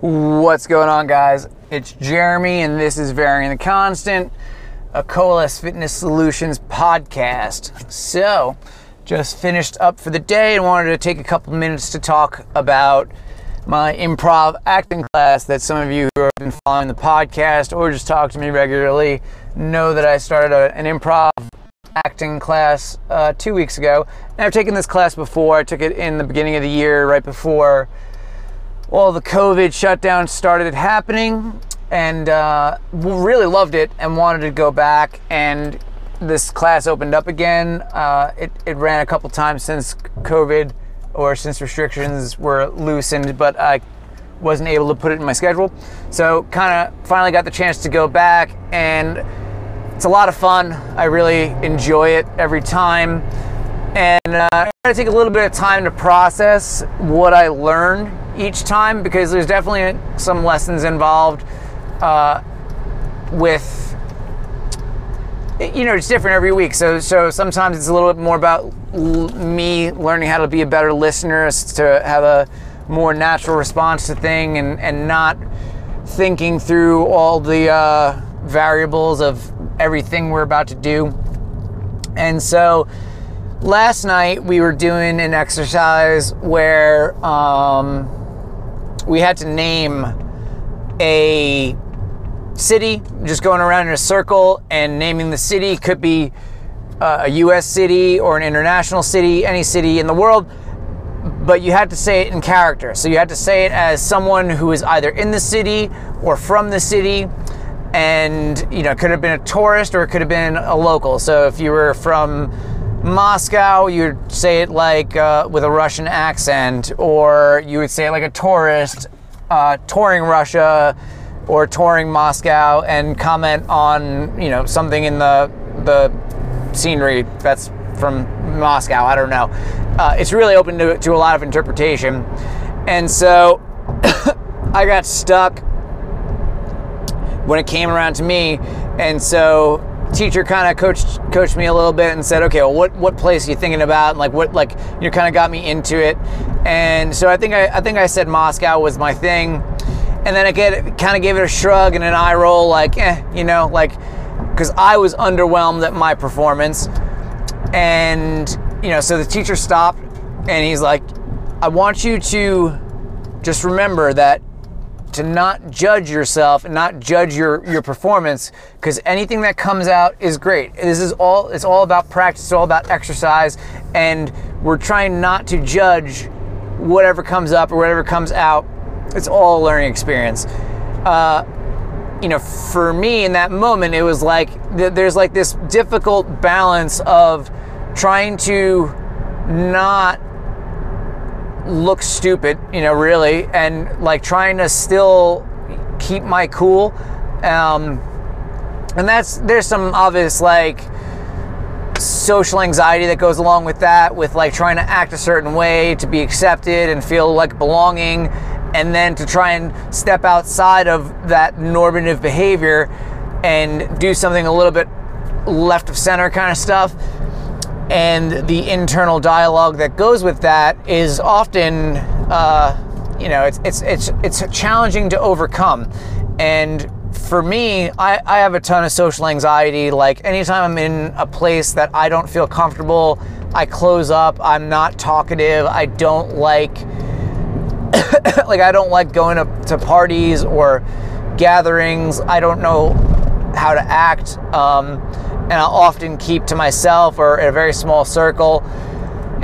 What's going on, guys? It's Jeremy, and this is Varying the Constant, a Coalesce Fitness Solutions podcast. So, just finished up for the day and wanted to take a couple minutes to talk about my improv acting class that some of you who have been following the podcast or just talk to me regularly know that I started an improv acting class 2 weeks ago. And I've taken this class before. I took it in the beginning of the year, right before all the COVID shutdown started happening, and really loved it and wanted to go back, and this class opened up again. It ran a couple times since COVID or since restrictions were loosened, but I wasn't able to put it in my schedule. So kind of finally got the chance to go back, and it's a lot of fun. I really enjoy it every time. And I try to take a little bit of time to process what I learned each time, because there's definitely some lessons involved with, you know, it's different every week. So sometimes it's a little bit more about me learning how to be a better listener, to have a more natural response to thing, and not thinking through all the variables of everything we're about to do. And so last night we were doing an exercise where we had to name a city, just going around in a circle and naming the city. Could be a US city or an international city, any city in the world, but you had to say it in character. So you had to say it as someone who is either in the city or from the city. And, you know, it could have been a tourist or it could have been a local. So if you were from Moscow, you'd say it like with a Russian accent, or you would say it like a tourist touring Russia or touring Moscow, and comment on, you know, something in the scenery that's from Moscow. I don't know. It's really open to a lot of interpretation. And so I got stuck when it came around to me, and so teacher kind of coached me a little bit and said, okay, well, what place are you thinking about? And you kind of got me into it. And so I think I said Moscow was my thing, and then I kind of gave it a shrug and an eye roll, like, you know, like, because I was underwhelmed at my performance. And, you know, so the teacher stopped and he's like, I want you to just remember that to not judge yourself and not judge your performance, because anything that comes out is great. This is all, it's all about practice, it's all about exercise, and we're trying not to judge whatever comes up or whatever comes out. It's all a learning experience. You know, for me in that moment, it was like, there's like this difficult balance of trying to not look stupid, you know, really, and like trying to still keep my cool, and there's some obvious like social anxiety that goes along with that, with like trying to act a certain way to be accepted and feel like belonging, and then to try and step outside of that normative behavior and do something a little bit left of center kind of stuff. And the internal dialogue that goes with that is often, you know, it's challenging to overcome. And for me, I have a ton of social anxiety. Like, anytime I'm in a place that I don't feel comfortable, I close up. I'm not talkative. I don't like, I don't like going to parties or gatherings. I don't know how to act. And I'll often keep to myself or in a very small circle.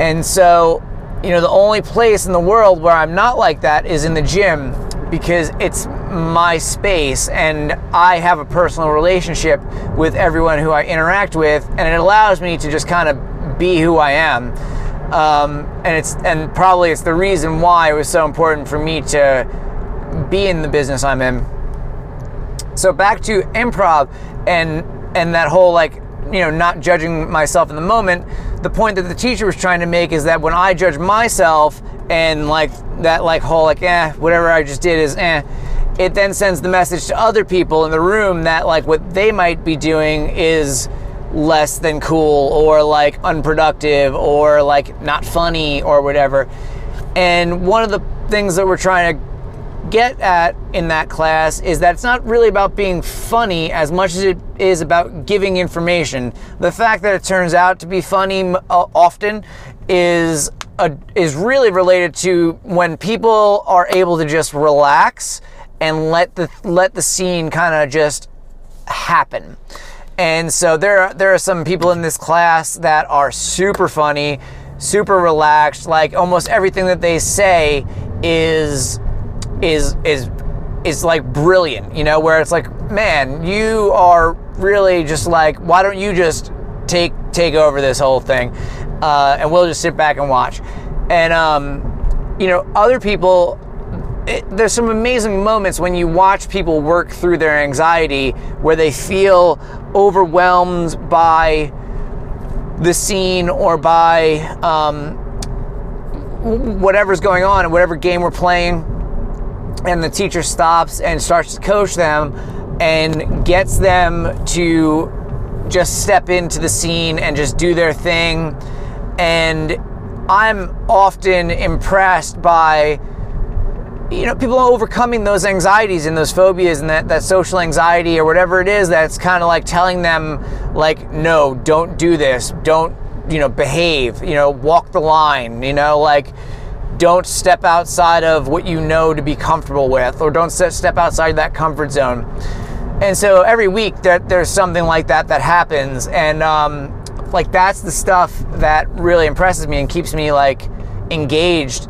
And so, you know, the only place in the world where I'm not like that is in the gym, because it's my space and I have a personal relationship with everyone who I interact with, and it allows me to just kind of be who I am. And probably it's the reason why it was so important for me to be in the business I'm in. So back to improv and that whole, like, you know, not judging myself in the moment. The point that the teacher was trying to make is that when I judge myself and like that, like whole, like, whatever I just did is it then sends the message to other people in the room that like what they might be doing is less than cool or like unproductive or like not funny or whatever. And one of the things that we're trying to get at in that class is that it's not really about being funny as much as it is about giving information. The fact that it turns out to be funny often is really related to when people are able to just relax and let the scene kind of just happen. And so there are some people in this class that are super funny, super relaxed. Like almost everything that they say is like brilliant, you know, where it's like, man, you are really just like, why don't you just take over this whole thing, and we'll just sit back and watch. And you know, other people, there's some amazing moments when you watch people work through their anxiety, where they feel overwhelmed by the scene or by whatever's going on and whatever game we're playing, and the teacher stops and starts to coach them and gets them to just step into the scene and just do their thing. And I'm often impressed by, you know, people overcoming those anxieties and those phobias and that social anxiety or whatever it is that's kind of like telling them, like, no, don't do this, don't, you know, behave, you know, walk the line, you know, like, don't step outside of what you know to be comfortable with, or don't step outside that comfort zone. And so every week there's something like that happens, and like, that's the stuff that really impresses me and keeps me like engaged.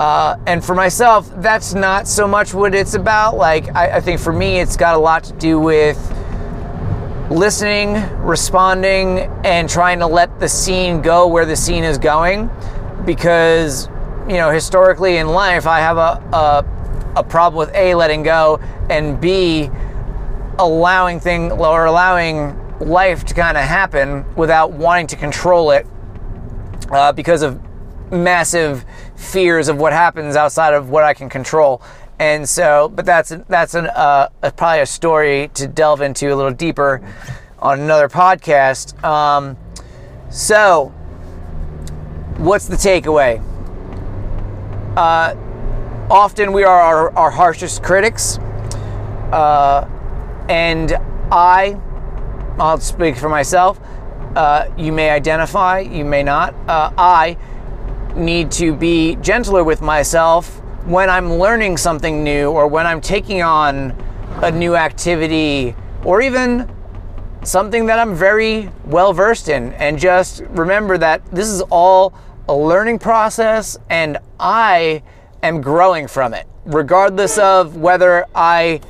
And for myself, that's not so much what it's about. Like, I think for me, it's got a lot to do with listening, responding, and trying to let the scene go where the scene is going. Because, you know, historically in life, I have a problem with A, letting go, and B, allowing life to kind of happen without wanting to control it, because of massive fears of what happens outside of what I can control. And so, but that's probably a story to delve into a little deeper on another podcast. So what's the takeaway? Often we are our harshest critics. And I'll speak for myself. You may identify, you may not. I need to be gentler with myself when I'm learning something new, or when I'm taking on a new activity, or even something that I'm very well versed in, and just remember that this is all a learning process and I am growing from it, regardless of whether I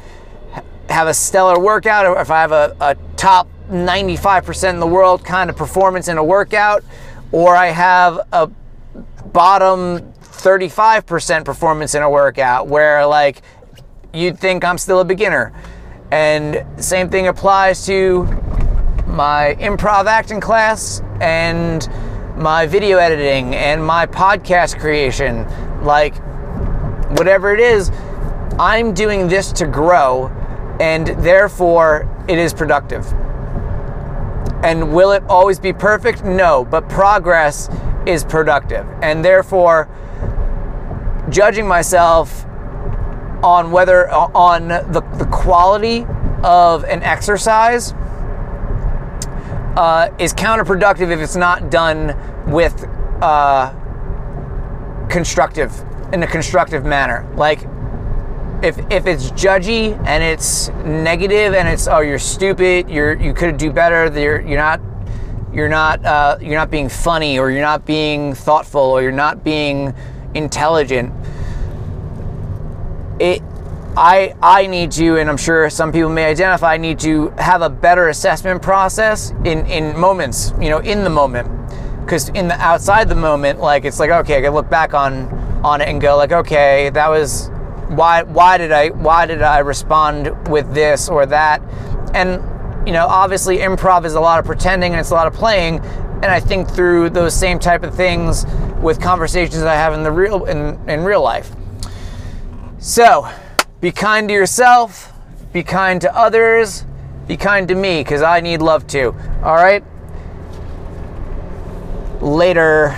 have a stellar workout or if I have a top 95% in the world kind of performance in a workout, or I have a bottom 35% performance in a workout where, like, you'd think I'm still a beginner. And same thing applies to my improv acting class and my video editing and my podcast creation. Like, whatever it is, I'm doing this to grow, and therefore it is productive. And will it always be perfect? No, but progress is productive. And therefore, judging myself on whether on the quality of an exercise is counterproductive if it's not done with in a constructive manner. Like, if it's judgy and it's negative and it's, oh, you're stupid, you could do better, you're not being funny, or you're not being thoughtful, or you're not being intelligent. I need to, and I'm sure some people may identify, I need to have a better assessment process in moments, you know, in the moment. Because in the outside the moment, like, it's like, okay, I can look back on it and go like, okay, that was why did I respond with this or that. And, you know, obviously improv is a lot of pretending and it's a lot of playing, and I think through those same type of things with conversations that I have in the real life. So, be kind to yourself, be kind to others, be kind to me, because I need love too. All right? Later.